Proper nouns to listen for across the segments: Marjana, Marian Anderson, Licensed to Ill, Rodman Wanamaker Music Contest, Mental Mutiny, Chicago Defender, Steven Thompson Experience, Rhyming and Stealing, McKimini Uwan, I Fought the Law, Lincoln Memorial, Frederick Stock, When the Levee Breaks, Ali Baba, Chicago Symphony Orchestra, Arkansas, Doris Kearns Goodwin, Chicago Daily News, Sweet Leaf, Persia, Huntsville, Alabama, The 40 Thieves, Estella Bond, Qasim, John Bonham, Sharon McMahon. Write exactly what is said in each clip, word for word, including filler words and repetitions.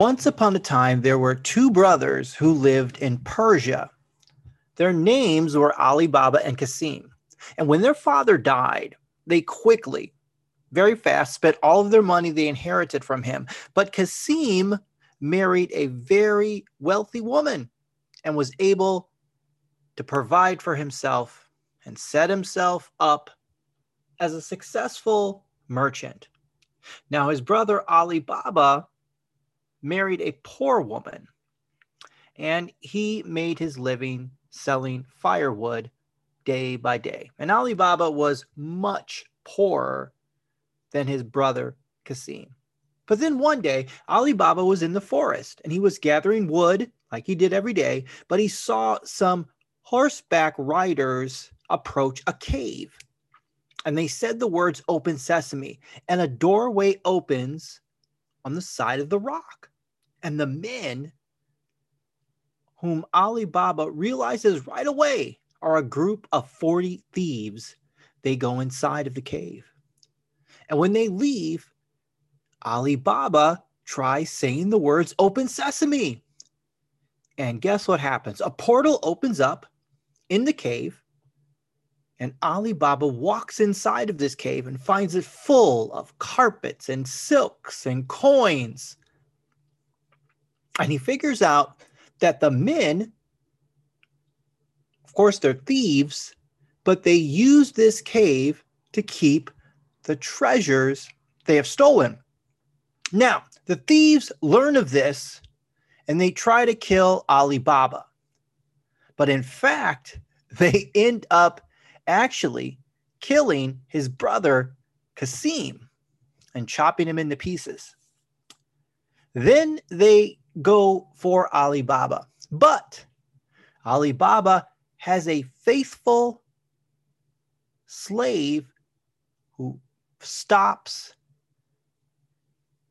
Once upon a time, there were two brothers who lived in Persia. Their names were Ali Baba and Qasim. And when their father died, they quickly, very fast, spent all of their money they inherited from him. But Qasim married a very wealthy woman and was able to provide for himself and set himself up as a successful merchant. Now, his brother Ali Baba married a poor woman, and he made his living selling firewood day by day. And Ali Baba was much poorer than his brother Qasim. But then one day, Ali Baba was in the forest, and he was gathering wood like he did every day, but he saw some horseback riders approach a cave. And they said the words "Open Sesame," and a doorway opens on the side of the rock. And the men, whom Ali Baba realizes right away are a group of forty thieves, they go inside of the cave. And when they leave, Ali Baba tries saying the words "Open Sesame." And guess what happens? A portal opens up in the cave, and Ali Baba walks inside of this cave and finds it full of carpets and silks and coins. And he figures out that the men, of course, they're thieves, but they use this cave to keep the treasures they have stolen. Now, the thieves learn of this, and they try to kill Ali Baba. But in fact, they end up actually killing his brother Qasim and chopping him into pieces. Then they go for Ali Baba, but Ali Baba has a faithful slave who stops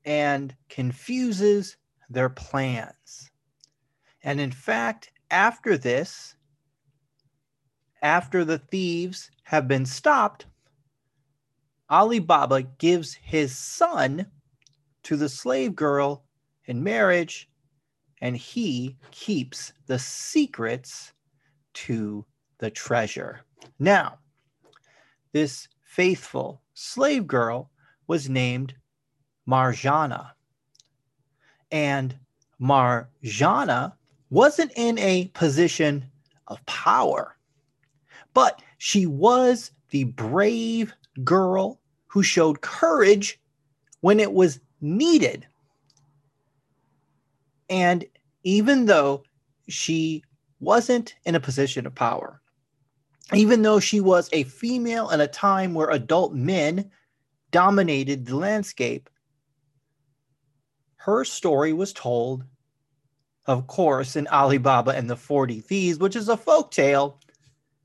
and confuses their plans. And in fact, after this, after the thieves have been stopped, Ali Baba gives his son to the slave girl in marriage, and he keeps the secrets to the treasure. Now, this faithful slave girl was named Marjana. And Marjana wasn't in a position of power, but she was the brave girl who showed courage when it was needed. And even though she wasn't in a position of power, even though she was a female in a time where adult men dominated the landscape, her story was told, of course, in Ali Baba and the forty Thieves, which is a folk tale,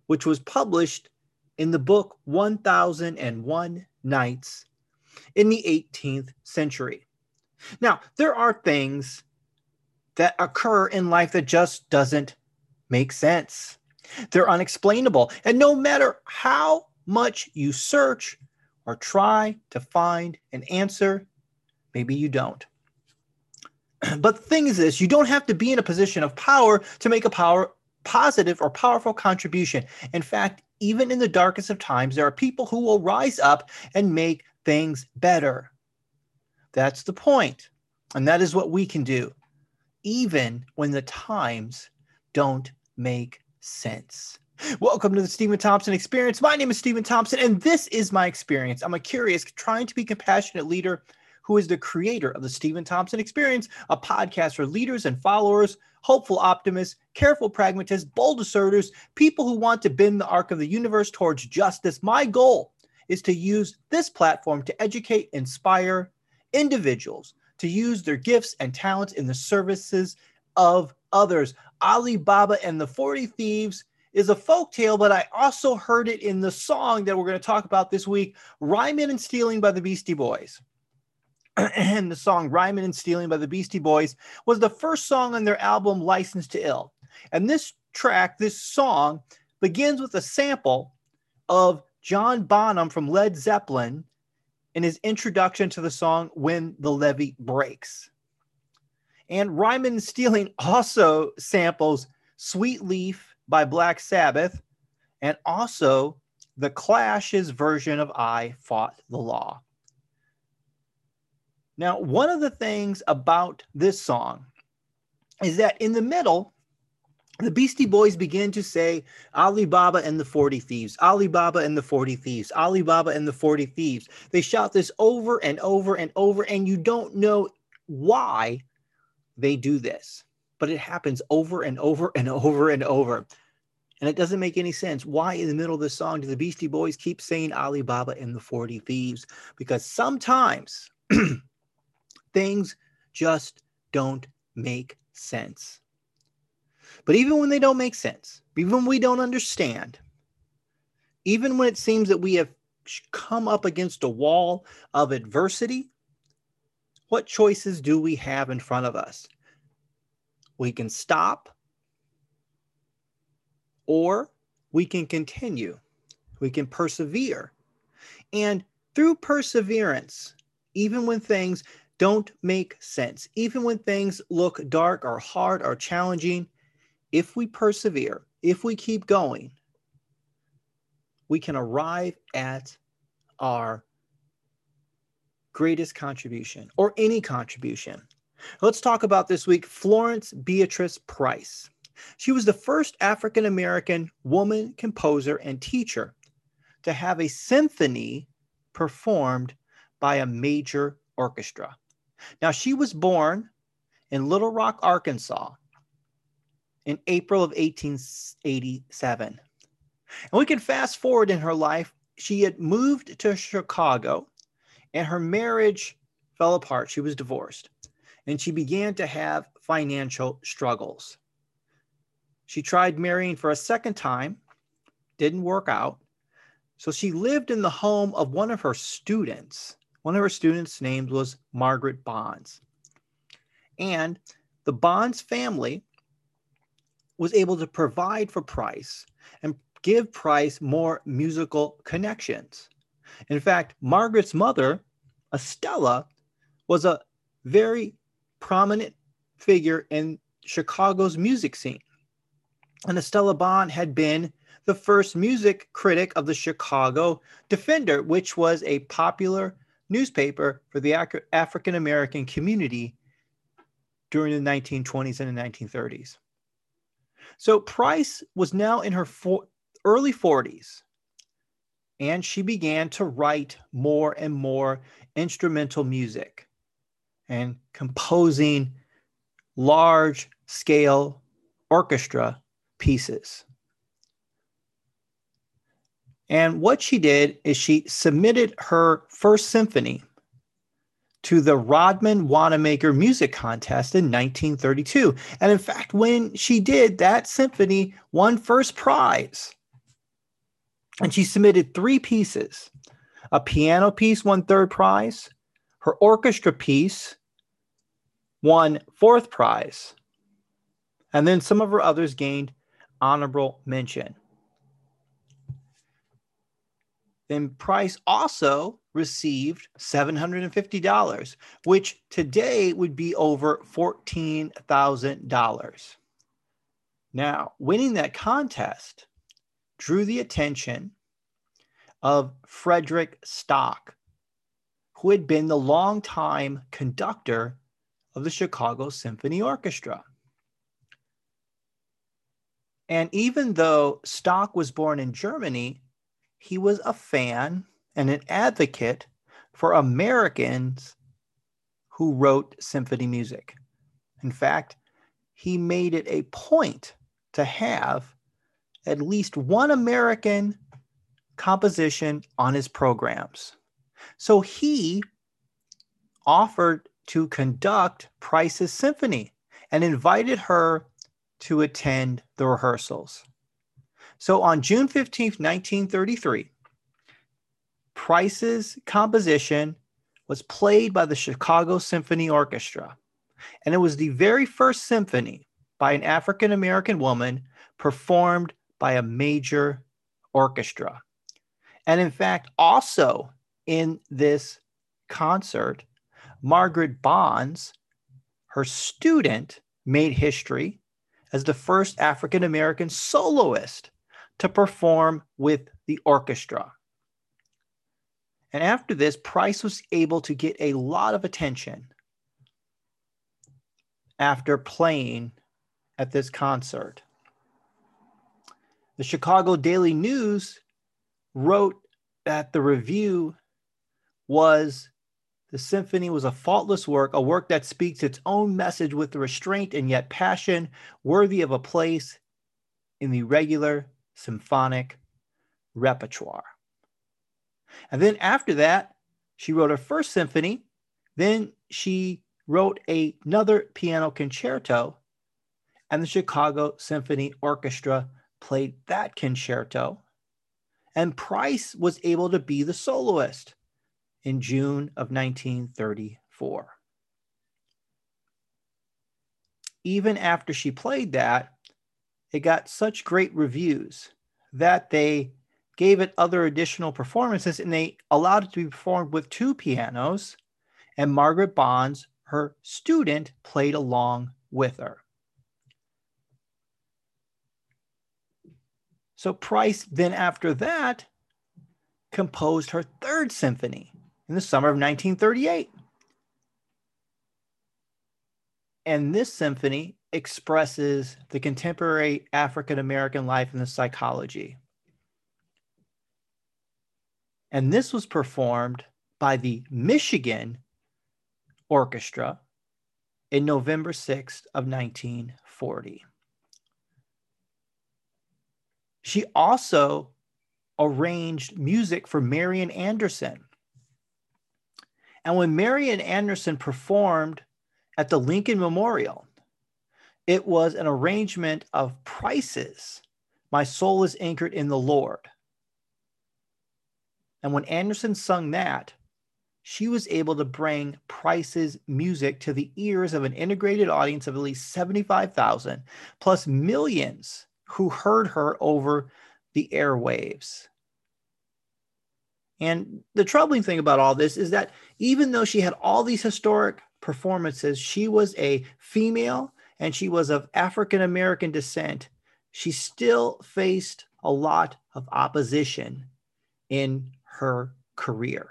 which was published in the book one thousand one Nights in the eighteenth century. Now, there are things that occur in life that just doesn't make sense. They're unexplainable. And no matter how much you search or try to find an answer, maybe you don't. But the thing is this, you don't have to be in a position of power to make a power positive or powerful contribution. In fact, even in the darkest of times, there are people who will rise up and make things better. That's the point. And that is what we can do, even when the times don't make sense. Welcome to the Steven Thompson Experience. My name is Steven Thompson, and this is my experience. I'm a curious, trying to be compassionate leader who is the creator of the Steven Thompson Experience, a podcast for leaders and followers, hopeful optimists, careful pragmatists, bold asserters, people who want to bend the arc of the universe towards justice. My goal is to use this platform to educate, inspire individuals to use their gifts and talents in the services of others. Ali Baba and the forty Thieves is a folktale, but I also heard it in the song that we're going to talk about this week, Rhyming and Stealing by the Beastie Boys. And the song Rhyming and Stealing by the Beastie Boys was the first song on their album Licensed to Ill. And this track, this song, begins with a sample of John Bonham from Led Zeppelin in his introduction to the song When the Levee Breaks. And Rhyming and Stealing also samples Sweet Leaf by Black Sabbath and also The Clash's version of I Fought the Law. Now, one of the things about this song is that in the middle, the Beastie Boys begin to say, Ali Baba and the forty Thieves, Ali Baba and the forty Thieves, Ali Baba and the forty Thieves. They shout this over and over and over, and you don't know why they do this, but it happens over and over and over and over. And it doesn't make any sense. Why in the middle of this song do the Beastie Boys keep saying Ali Baba and the forty Thieves? Because sometimes things just don't make sense. But even when they don't make sense, even when we don't understand, even when it seems that we have come up against a wall of adversity, what choices do we have in front of us? We can stop, or we can continue. We can persevere. And through perseverance, even when things don't make sense, even when things look dark or hard or challenging, if we persevere, if we keep going, we can arrive at our greatest contribution, or any contribution. Let's talk about this week, Florence Beatrice Price. She was the first African-American woman composer and teacher to have a symphony performed by a major orchestra. Now, she was born in Little Rock, Arkansas, in April of eighteen eighty-seven. And we can fast forward in her life. She had moved to Chicago and her marriage fell apart. She was divorced and she began to have financial struggles. She tried marrying for a second time, didn't work out. So she lived in the home of one of her students. One of her students' names was Margaret Bonds. And the Bonds family was able to provide for Price and give Price more musical connections. In fact, Margaret's mother, Estella, was a very prominent figure in Chicago's music scene. And Estella Bond had been the first music critic of the Chicago Defender, which was a popular newspaper for the African-American community during the nineteen twenties and the nineteen thirties. So Price was now in her early forties, and she began to write more and more instrumental music and composing large-scale orchestra pieces. And what she did is she submitted her first symphony to the Rodman Wanamaker Music Contest in nineteen thirty-two. And in fact, when she did, that symphony won first prize. And she submitted three pieces. A piano piece won third prize. Her orchestra piece won fourth prize. And then some of her others gained honorable mention. Then Price also received seven hundred fifty dollars, which today would be over fourteen thousand dollars. Now, winning that contest drew the attention of Frederick Stock, who had been the longtime conductor of the Chicago Symphony Orchestra. And even though Stock was born in Germany, he was a fan and an advocate for Americans who wrote symphony music. In fact, he made it a point to have at least one American composition on his programs. So he offered to conduct Price's symphony and invited her to attend the rehearsals. So on June fifteenth, nineteen thirty-three, Price's composition was played by the Chicago Symphony Orchestra. And it was the very first symphony by an African-American woman performed by a major orchestra. And in fact, also in this concert, Margaret Bonds, her student made history as the first African-American soloist to perform with the orchestra. And after this, Price was able to get a lot of attention after playing at this concert. The Chicago Daily News wrote that the review was, the symphony was a faultless work, a work that speaks its own message with restraint and yet passion, worthy of a place in the regular symphonic repertoire. And then after that, she wrote her first symphony. Then she wrote a, another piano concerto, and the Chicago Symphony Orchestra played that concerto. And Price was able to be the soloist in June of nineteen thirty-four. Even after she played that, it got such great reviews that they gave it other additional performances, and they allowed it to be performed with two pianos, and Margaret Bonds, her student, played along with her. So Price then after that composed her third symphony in the summer of nineteen thirty-eight. And this symphony expresses the contemporary African-American life and the psychology. And this was performed by the Michigan Orchestra in November sixth of nineteen forty. She also arranged music for Marian Anderson. And when Marian Anderson performed at the Lincoln Memorial, it was an arrangement of Price's "My Soul is Anchored in the Lord." And when Anderson sung that, she was able to bring Price's music to the ears of an integrated audience of at least seventy-five thousand, plus millions who heard her over the airwaves. And the troubling thing about all this is that even though she had all these historic performances, she was a female and she was of African-American descent, she still faced a lot of opposition in her career.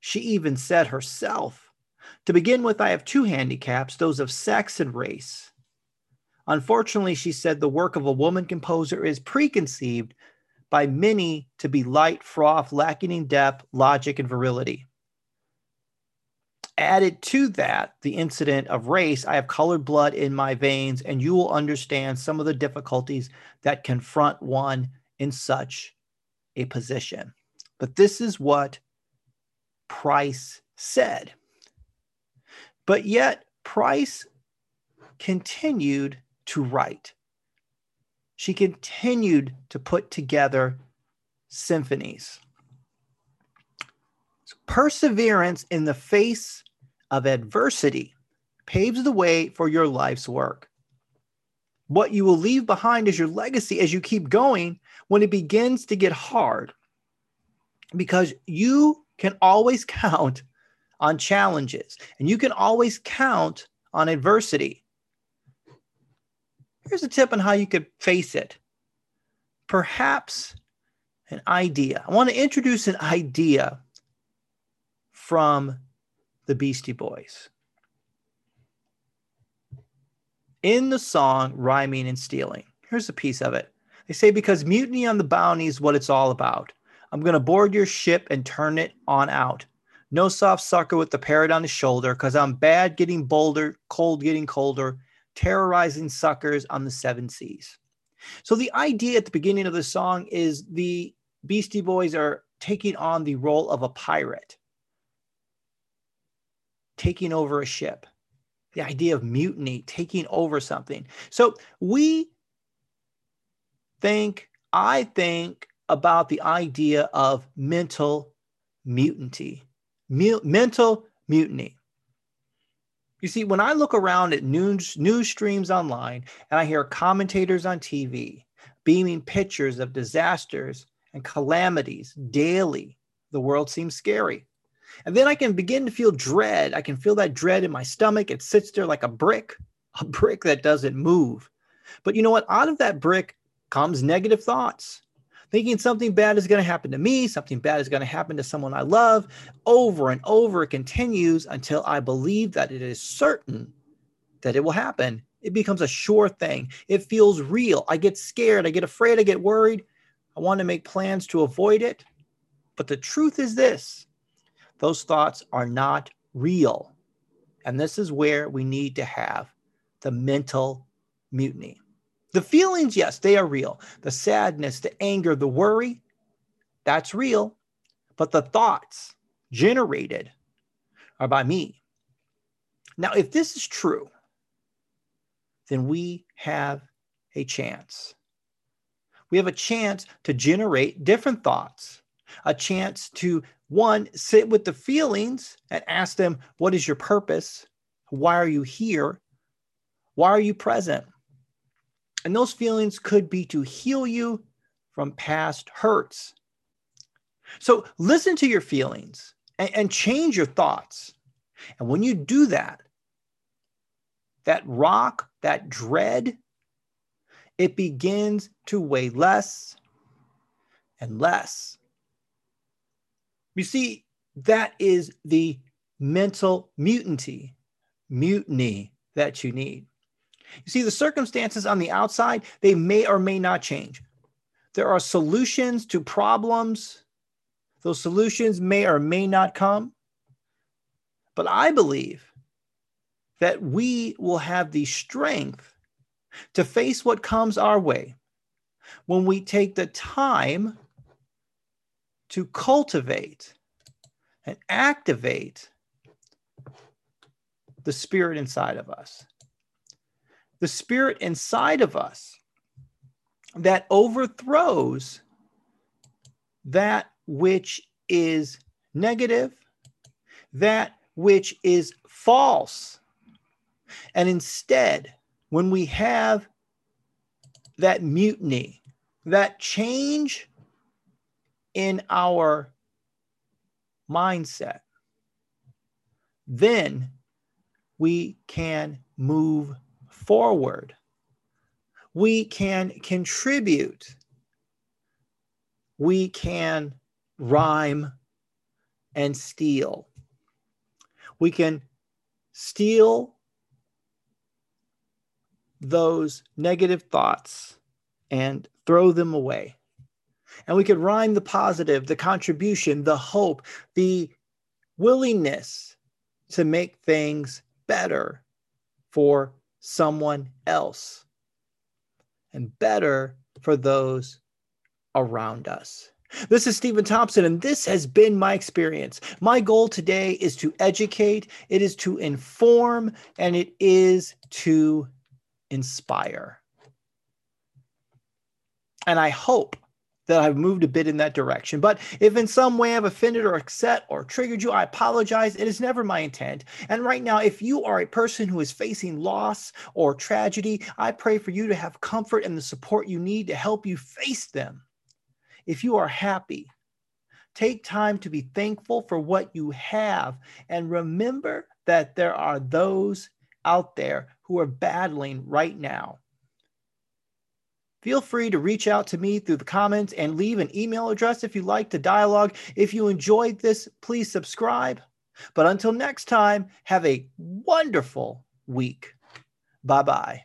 She even said herself, "To begin with, I have two handicaps, those of sex and race." Unfortunately, she said, the work of a woman composer is preconceived by many to be light, froth, lacking in depth, logic, and virility. Added to that, the incident of race, I have colored blood in my veins, and you will understand some of the difficulties that confront one in such a position. But this is what Price said. But yet, Price continued to write. She continued to put together symphonies. Perseverance in the face of adversity paves the way for your life's work. What you will leave behind is your legacy as you keep going when it begins to get hard, because you can always count on challenges and you can always count on adversity. Here's a tip on how you could face it. Perhaps an idea. I want to introduce an idea from the Beastie Boys. In the song Rhyming and Stealing, here's a piece of it. They say, because mutiny on the bounty is what it's all about. I'm going to board your ship and turn it on out. No soft sucker with the parrot on his shoulder, because I'm bad getting bolder, cold getting colder, terrorizing suckers on the seven seas. So the idea at the beginning of the song is the Beastie Boys are taking on the role of a pirate, taking over a ship. The idea of mutiny, taking over something. So we think, I think about the idea of mental mutiny. Mu- mental mutiny. You see, when I look around at news, news streams online and I hear commentators on T V beaming pictures of disasters and calamities daily, the world seems scary. And then I can begin to feel dread. I can feel that dread in my stomach. It sits there like a brick, a brick that doesn't move. But you know what? Out of that brick comes negative thoughts, thinking something bad is going to happen to me, something bad is going to happen to someone I love. Over and over it continues until I believe that it is certain that it will happen. It becomes a sure thing. It feels real. I get scared. I get afraid. I get worried. I want to make plans to avoid it. But the truth is this: those thoughts are not real. And this is where we need to have the mental mutiny. The feelings, yes, they are real. The sadness, the anger, the worry, that's real. But the thoughts generated are by me. Now, if this is true, then we have a chance. We have a chance to generate different thoughts, a chance to, one, sit with the feelings and ask them, what is your purpose? Why are you here? Why are you present? And those feelings could be to heal you from past hurts. So listen to your feelings and, and change your thoughts. And when you do that, that rock, that dread, it begins to weigh less and less. You see, that is the mental mutiny, mutiny that you need. You see, the circumstances on the outside, they may or may not change. There are solutions to problems. Those solutions may or may not come. But I believe that we will have the strength to face what comes our way when we take the time to cultivate and activate the spirit inside of us. The spirit inside of us that overthrows that which is negative, that which is false. And instead, when we have that mutiny, that change in our mindset, then we can move forward. We can contribute. We can rhyme and steal. We can steal those negative thoughts and throw them away. And we could rhyme the positive, the contribution, the hope, the willingness to make things better for someone else and better for those around us. This is Steven Thompson, and this has been my experience. My goal today is to educate, it is to inform, and it is to inspire. And I hope that I've moved a bit in that direction. But if in some way I've offended or upset or triggered you, I apologize. It is never my intent. And right now, if you are a person who is facing loss or tragedy, I pray for you to have comfort and the support you need to help you face them. If you are happy, take time to be thankful for what you have. And remember that there are those out there who are battling right now. Feel free to reach out to me through the comments and leave an email address if you like to dialogue. If you enjoyed this, please subscribe. But until next time, have a wonderful week. Bye-bye.